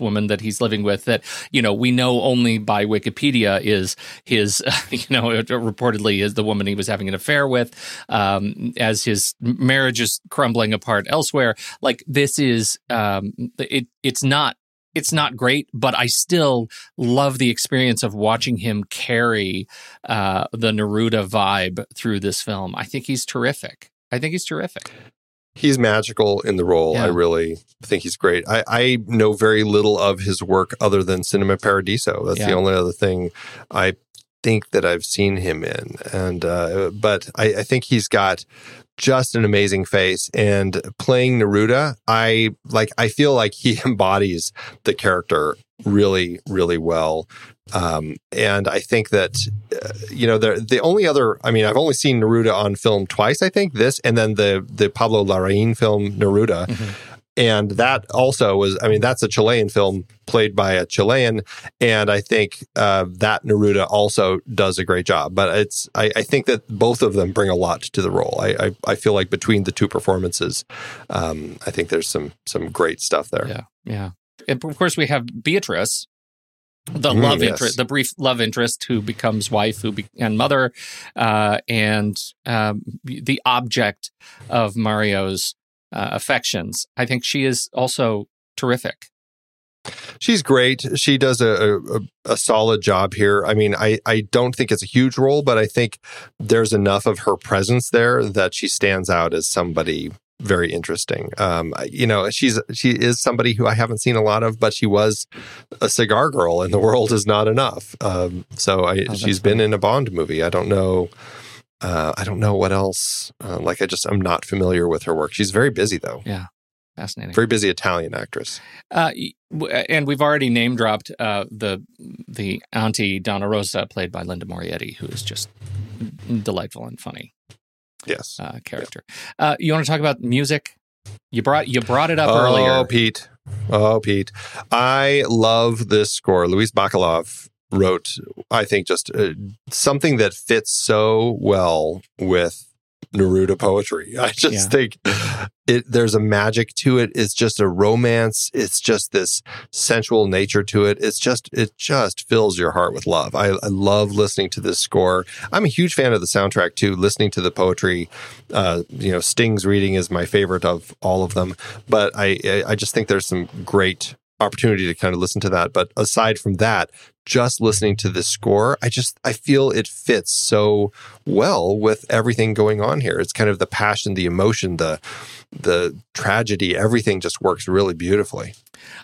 woman that he's living with. That we know only by Wikipedia is his reportedly is the woman he was having an affair with. As his marriage is crumbling apart elsewhere, like this is it's not. It's not great, but I still love the experience of watching him carry the Neruda vibe through this film. I think he's terrific. He's magical in the role. Yeah. I really think he's great. I know very little of his work other than Cinema Paradiso. That's the only other thing I think that I've seen him in. And but I think he's got just an amazing face, and playing Neruda, I feel like he embodies the character really, really well. And I think that, the only other, I mean, I've only seen Neruda on film twice, I think, this, and then the Pablo Larraín film, Neruda. Mm-hmm. And that also was, I mean, that's a Chilean film played by a Chilean. And I think that Neruda also does a great job. But it's, I think that both of them bring a lot to the role. I feel like between the two performances, I think there's some great stuff there. Yeah, yeah. And of course, we have Beatrice, the love interest, the brief love interest who becomes wife and mother, and the object of Mario's affections. I think she is also terrific. She's great. She does a solid job here. I mean, I don't think it's a huge role, but I think there's enough of her presence there that she stands out as somebody very interesting. She is somebody who I haven't seen a lot of, but she was a cigar girl, and The World Is Not Enough. She's been in a Bond movie. I don't know what else. I'm not familiar with her work. She's very busy, though. Yeah, fascinating. Very busy Italian actress. And we've already name dropped the auntie Donna Rosa, played by Linda Morietti, who is just delightful and funny. Yes, character. Yeah. You want to talk about music? You brought it up earlier. Oh, Pete. I love this score. Luis Bacalov wrote, I think, just something that fits so well with Neruda poetry. I just think there's a magic to it. It's just a romance. It's just this sensual nature to it. It just fills your heart with love. I love listening to this score. I'm a huge fan of the soundtrack too. Listening to the poetry, Sting's reading is my favorite of all of them. But I just think there's some great opportunity to kind of listen to that. But aside from that, just listening to this score, I feel it fits so well with everything going on here. It's kind of the passion, the emotion, the tragedy, everything just works really beautifully.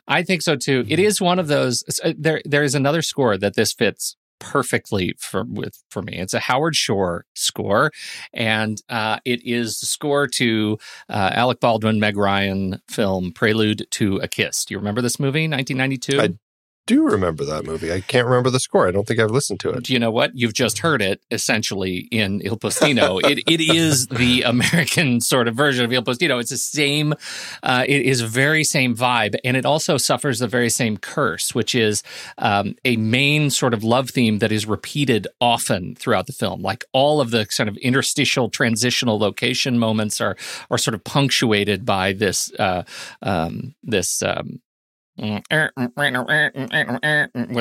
I think so too. It is one of those. There is another score that this fits perfectly for me. It's a Howard Shore score, and it is the score to Alec Baldwin, Meg Ryan film Prelude to a Kiss. Do you remember this movie, 1992? I do remember that movie. I can't remember the score. I don't think I've listened to it. Do you know what? You've just heard it, essentially, in Il Postino. It is the American sort of version of Il Postino. It's the same, it is very same vibe, and it also suffers the very same curse, which is a main sort of love theme that is repeated often throughout the film. Like all of the kind of interstitial transitional location moments are sort of punctuated by this what's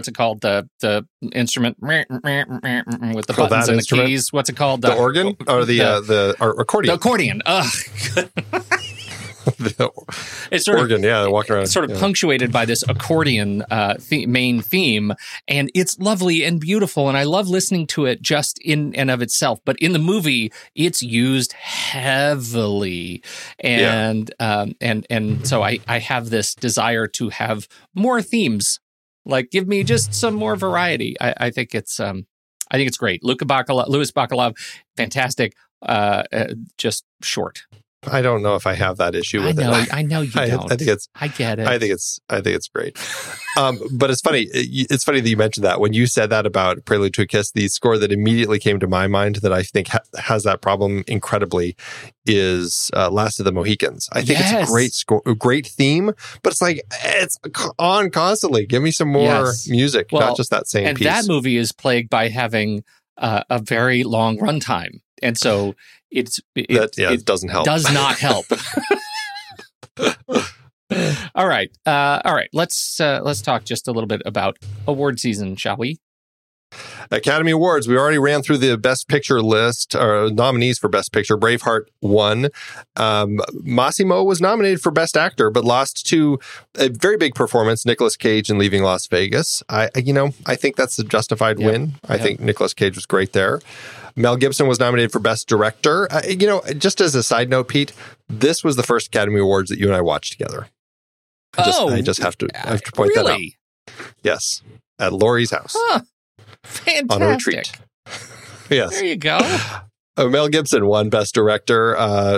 it called? The instrument with the buttons and the instrument? Keys. What's it called? The organ or the accordion? The accordion. It's sort organ, of, yeah, walking around. It's sort of punctuated by this accordion main theme, and it's lovely and beautiful, and I love listening to it just in and of itself. But in the movie, it's used heavily, and so I have this desire to have more themes, like give me just some more variety. I think it's great. Luis Bacalov, fantastic. Just short. I don't know if I have that issue with it. I know you don't. I get it. I think it's great. But it's funny. It's funny that you mentioned that. When you said that about Prelude to a Kiss, the score that immediately came to my mind that I think has that problem incredibly is Last of the Mohicans. I think it's a great score, a great theme, but it's like, it's on constantly. Give me some more music, not just that same piece. And that movie is plagued by having a very long runtime. And so it doesn't help. Does not help. All right. Let's talk just a little bit about award season, shall we? Academy Awards. We already ran through the Best Picture list, or nominees for Best Picture. Braveheart won. Massimo was nominated for Best Actor, but lost to a very big performance, Nicolas Cage in Leaving Las Vegas. I think that's a justified win. I think Nicolas Cage was great there. Mel Gibson was nominated for Best Director. Just as a side note, Pete, this was the first Academy Awards that you and I watched together. I have to point that out. Yes, at Laurie's house. Huh. Fantastic. On a retreat. Yes. There you go. Mel Gibson won Best Director,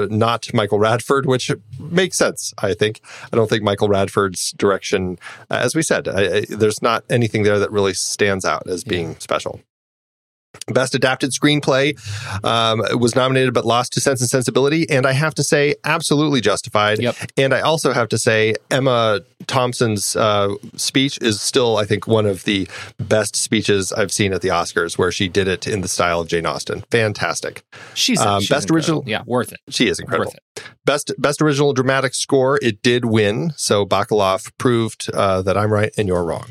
not Michael Radford, which makes sense, I think. I don't think Michael Radford's direction, as we said, there's not anything there that really stands out as being special. Best Adapted Screenplay was nominated but lost to Sense and Sensibility, and I have to say, absolutely justified. Yep. And I also have to say, Emma Thompson's speech is still, I think, one of the best speeches I've seen at the Oscars, where she did it in the style of Jane Austen. Fantastic. She's Best Original. Yeah, worth it. She is incredible. Worth it. Best Original Dramatic Score, it did win, so Bacalov proved that I'm right and you're wrong.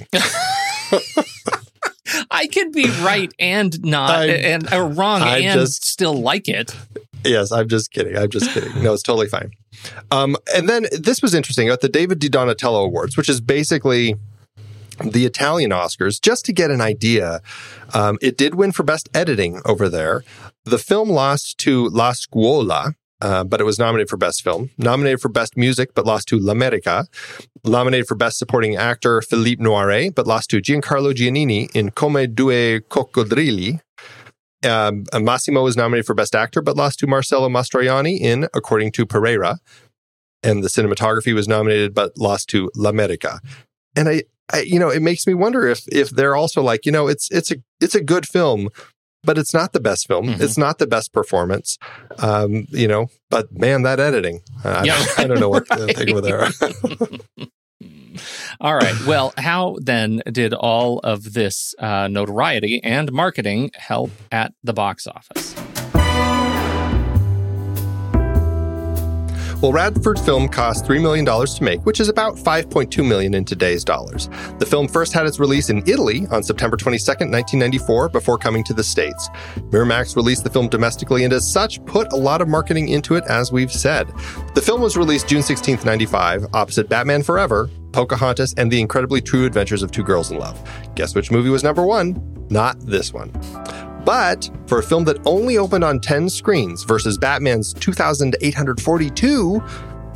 I can be right and not, and wrong and just, still like it. Yes, I'm just kidding. No, it's totally fine. And then this was interesting at the David Di Donatello Awards, which is basically the Italian Oscars. Just to get an idea, it did win for Best Editing over there. The film lost to La Scuola. But it was nominated for Best Film, nominated for Best Music, but lost to L'America, nominated for Best Supporting Actor, Philippe Noiret, but lost to Giancarlo Giannini in Come Due Coccodrilli. Massimo was nominated for Best Actor, but lost to Marcello Mastroianni in According to Pereira. And the cinematography was nominated, but lost to L'America. And I it makes me wonder if they're also like, it's a good film, but it's not the best film. Mm-hmm. It's not the best performance, but man, that editing. I don't know what to think over there. All right. Well, how then did all of this notoriety and marketing help at the box office? Well, Radford's film cost $3 million to make, which is about $5.2 million in today's dollars. The film first had its release in Italy on September 22nd, 1994, before coming to the States. Miramax released the film domestically and as such put a lot of marketing into it, as we've said. The film was released June 16th, 1995, opposite Batman Forever, Pocahontas, and The Incredibly True Adventures of Two Girls in Love. Guess which movie was number one? Not this one. But for a film that only opened on 10 screens versus Batman's 2,842,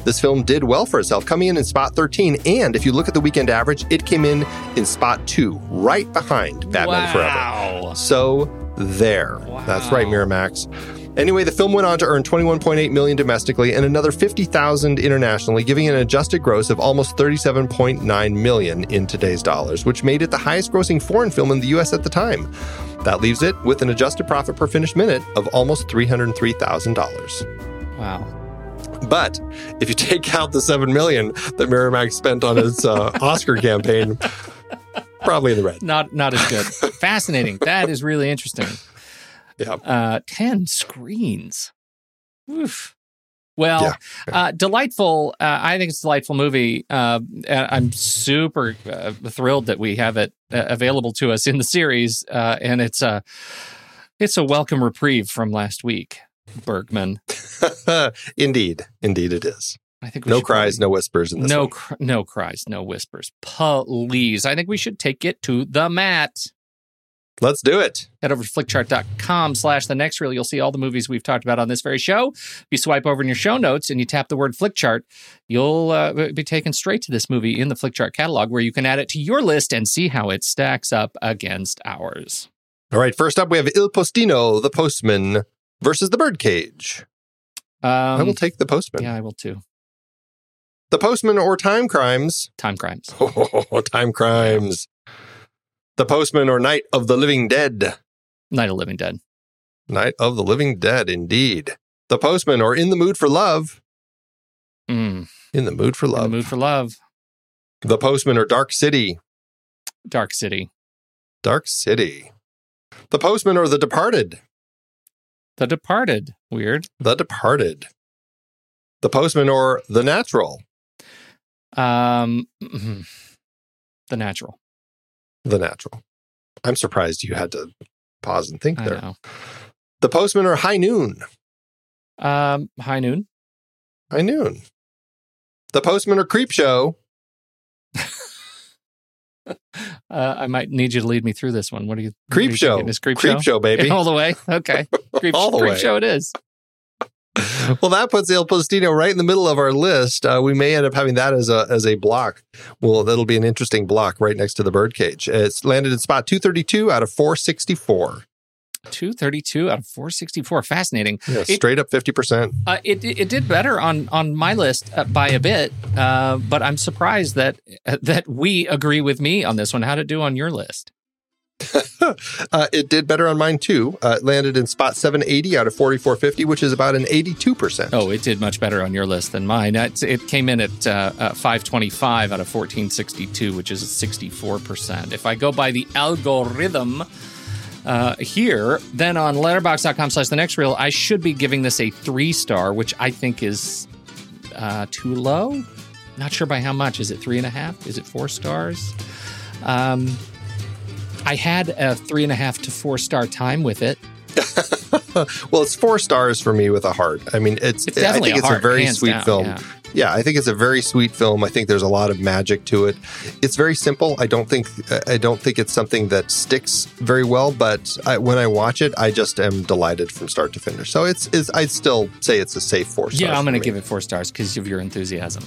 This film did well for itself, coming in spot 13. And if you look at the weekend average, it came in spot 2, right behind Batman Forever. So there. Wow. That's right, Miramax. Anyway, the film went on to earn $21.8 million domestically and another $50,000 internationally, giving an adjusted gross of almost $37.9 million in today's dollars, which made it the highest-grossing foreign film in the U.S. at the time. That leaves it with an adjusted profit per finished minute of almost $303,000. Wow. But if you take out the $7 million that Miramax spent on its Oscar campaign, probably in the red. Not as good. Fascinating. That is really interesting. Yeah. 10 screens. Oof. Well, yeah. Delightful. I think it's a delightful movie. I'm super thrilled that we have it available to us in the series. And it's a welcome reprieve from last week, Bergman. Indeed it is. I think no cries, no whispers in this one. No cries, no whispers. Please. I think we should take it to the mat. Let's do it. Head over to flickchart.com/thenextreel. You'll see all the movies we've talked about on this very show. If you swipe over in your show notes and you tap the word flickchart, you'll be taken straight to this movie in the flickchart catalog where you can add it to your list and see how it stacks up against ours. All right. First up, we have Il Postino, The Postman, versus The Birdcage. I will take The Postman. Yeah, I will too. The Postman or Time Crimes? Time Crimes. Oh, Time Crimes. The Postman or Night of the Living Dead? Night of the Living Dead. Night of the Living Dead, indeed. The Postman or In the Mood for Love? In the Mood for Love. In the Mood for Love. The Postman or Dark City? Dark City. Dark City. The Postman or The Departed? The Departed. Weird. The Departed. The Postman or The Natural? The Natural. The Natural. I'm surprised you had to pause and think there. I know. The Postman or High Noon? High Noon. High Noon. The Postman or Creep Show? I might need you to lead me through this one. What are you? Creep Show. Creep Show, baby. All the way. Okay. Creep Show it is. Well, that puts Il Postino right in the middle of our list. We may end up having that as a block. Well, that'll be an interesting block right next to The Birdcage. It's landed in spot 232 out of 464. 232 out of 464. Fascinating. Yeah, straight up 50%. It did better on my list by a bit, but I'm surprised that we agree with me on this one. How'd it do on your list? It did better on mine too. It landed in spot 780 out of 4450, which is about an 82%. Oh, it did much better on your list than mine. It came in at 525 out of 1462, which is 64%. If I go by the algorithm here, then on letterboxd.com/thenextreel, I should be giving this a 3-star, which I think is too low. Not sure by how much. Is it 3.5? Is it 4 stars? I had a 3.5 to 4-star time with it. Well, it's 4 stars for me with a heart. I mean, I think it's a very sweet film. Yeah, I think it's a very sweet film. I think there's a lot of magic to it. It's very simple. I don't think it's something that sticks very well. But when I watch it, I just am delighted from start to finish. So I'd still say it's a safe 4 stars. Yeah, I'm going to give it 4 stars because of your enthusiasm.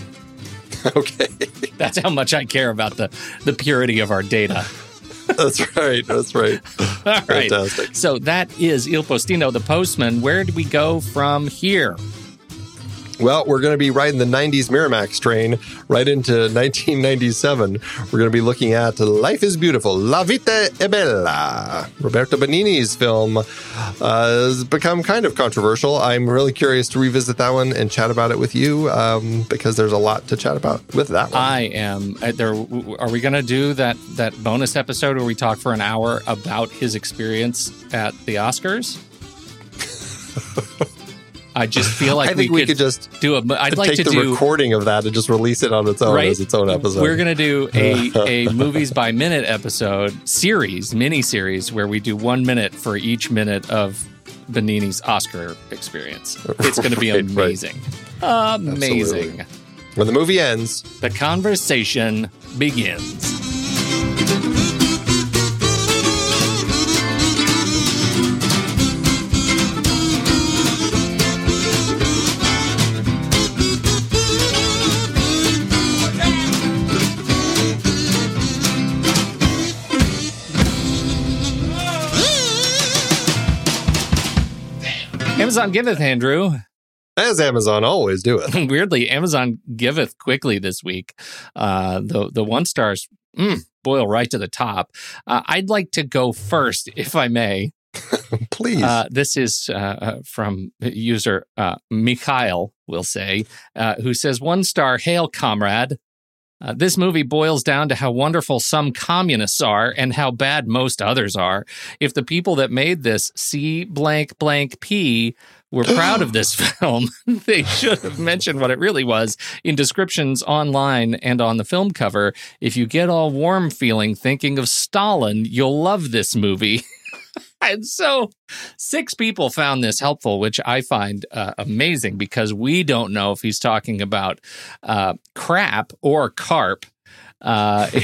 Okay, that's how much I care about the purity of our data. That's right. All right. Fantastic. So that is Il Postino, The Postman. Where do we go from here? Well, we're going to be riding the 90s Miramax train right into 1997. We're going to be looking at Life is Beautiful, La Vita è Bella. Roberto Benigni's film has become kind of controversial. I'm really curious to revisit that one and chat about it with you because there's a lot to chat about with that one. I am. Are we going to do that bonus episode where we talk for an hour about his experience at the Oscars? I just feel like we could just do a. I'd like to do a recording of that and just release it on its own as its own episode. We're going to do a movies by minute episode mini series, where we do 1 minute for each minute of Benigni's Oscar experience. It's going to be amazing. Right. Amazing. Absolutely. When the movie ends, the conversation begins. Amazon giveth, Andrew. As Amazon always doeth. Weirdly, Amazon giveth quickly this week. The one stars boil right to the top. I'd like to go first, if I may. Please. This is from user Mikhail, we'll say, who says, one star, hail, comrade. This movie boils down to how wonderful some communists are and how bad most others are. If the people that made this C blank blank P were proud of this film, they should have mentioned what it really was in descriptions online and on the film cover. If you get all warm feeling thinking of Stalin, you'll love this movie. And so 6 people found this helpful, which I find amazing, because we don't know if he's talking about crap or carp. I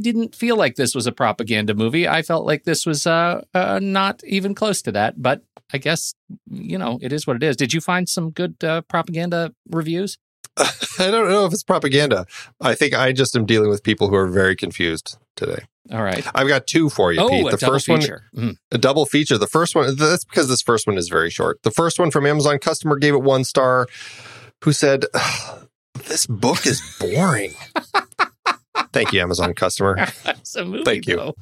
didn't feel like this was a propaganda movie. I felt like this was not even close to that. But I guess, it is what it is. Did you find some good propaganda reviews? I don't know if it's propaganda. I think I just am dealing with people who are very confused today. All right. I've got 2 for you, Pete. The first one, a double feature. The first one, that's because this first one is very short. The first one from Amazon customer gave it 1 star, who said, this book is boring. Thank you, Amazon customer. It's a movie, thank you. Though.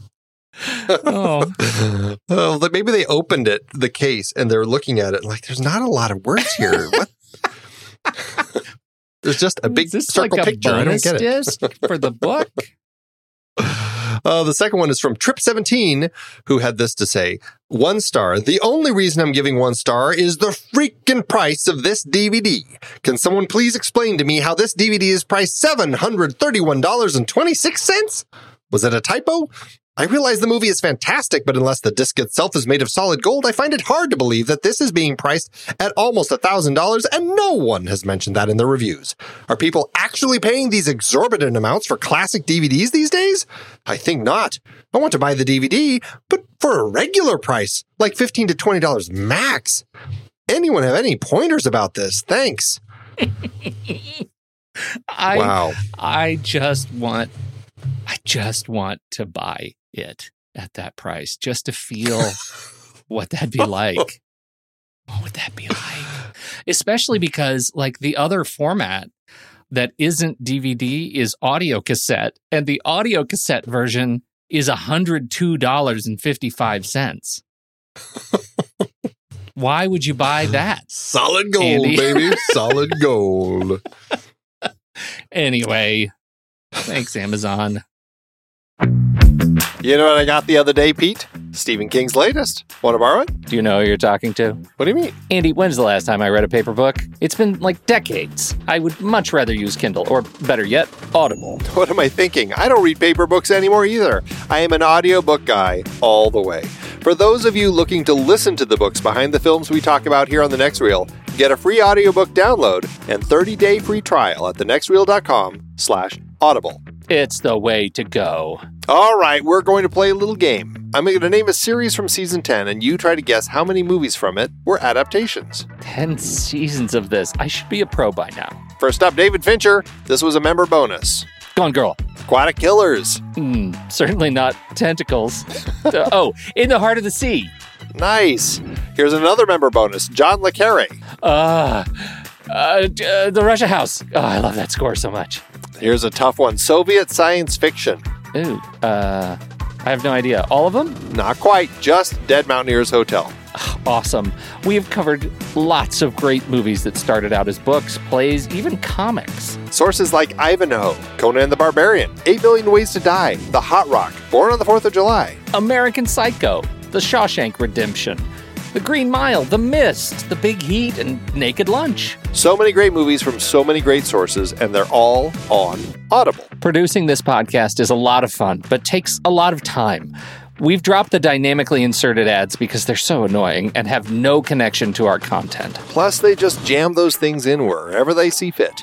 Oh. Well, maybe they opened it, the case, and they're looking at it like, there's not a lot of words here. What? There's just a big circle like a picture. I don't get disc it. For the book. The second one is from Trip17, who had this to say, 1 star. The only reason I'm giving 1 star is the freaking price of this DVD. Can someone please explain to me how this DVD is priced $731.26? Was it a typo? I realize the movie is fantastic, but unless the disc itself is made of solid gold, I find it hard to believe that this is being priced at almost $1,000, and no one has mentioned that in the reviews. Are people actually paying these exorbitant amounts for classic DVDs these days? I think not. I want to buy the DVD, but for a regular price, like $15 to $20 max. Anyone have any pointers about this? Thanks. Wow. I just want to buy it at that price just to feel what that'd be like. What would that be like? Especially because the other format that isn't DVD is audio cassette, and the audio cassette version is $102.55. Why would you buy that? Solid gold, Andy? Baby. Solid gold. Anyway, thanks, Amazon. You know what I got the other day, Pete? Stephen King's latest. Want to borrow it? Do you know who you're talking to? What do you mean? Andy, when's the last time I read a paper book? It's been decades. I would much rather use Kindle, or better yet, Audible. What am I thinking? I don't read paper books anymore either. I am an audiobook guy all the way. For those of you looking to listen to the books behind the films we talk about here on The Next Reel, get a free audiobook download and 30-day free trial at thenextreel.com/audible. It's the way to go. All right, we're going to play a little game. I'm going to name a series from season 10, and you try to guess how many movies from it were adaptations. 10 seasons of this. I should be a pro by now. First up, David Fincher. This was a member bonus. Gone Girl. Aquatic Killers. Certainly not tentacles. In the Heart of the Sea. Nice. Here's another member bonus. John Le Carre. The Russia House. Oh, I love that score so much. Here's a tough one. Soviet science fiction. Ooh. I have no idea. All of them? Not quite. Just Dead Mountaineers Hotel. Awesome. We have covered lots of great movies that started out as books, plays, even comics. Sources like Ivanhoe, Conan the Barbarian, 8 Million Ways to Die, The Hot Rock, Born on the 4th of July, American Psycho, The Shawshank Redemption, The Green Mile, The Mist, The Big Heat, and Naked Lunch. So many great movies from so many great sources, and they're all on Audible. Producing this podcast is a lot of fun, but takes a lot of time. We've dropped the dynamically inserted ads because they're so annoying and have no connection to our content. Plus, they just jam those things in wherever they see fit.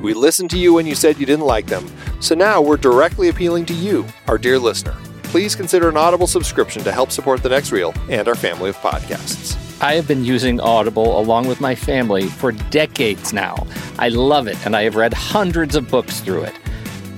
We listened to you when you said you didn't like them, so now we're directly appealing to you, our dear listener. Please consider an Audible subscription to help support The Next Reel and our family of podcasts. I have been using Audible along with my family for decades now. I love it, and I have read hundreds of books through it.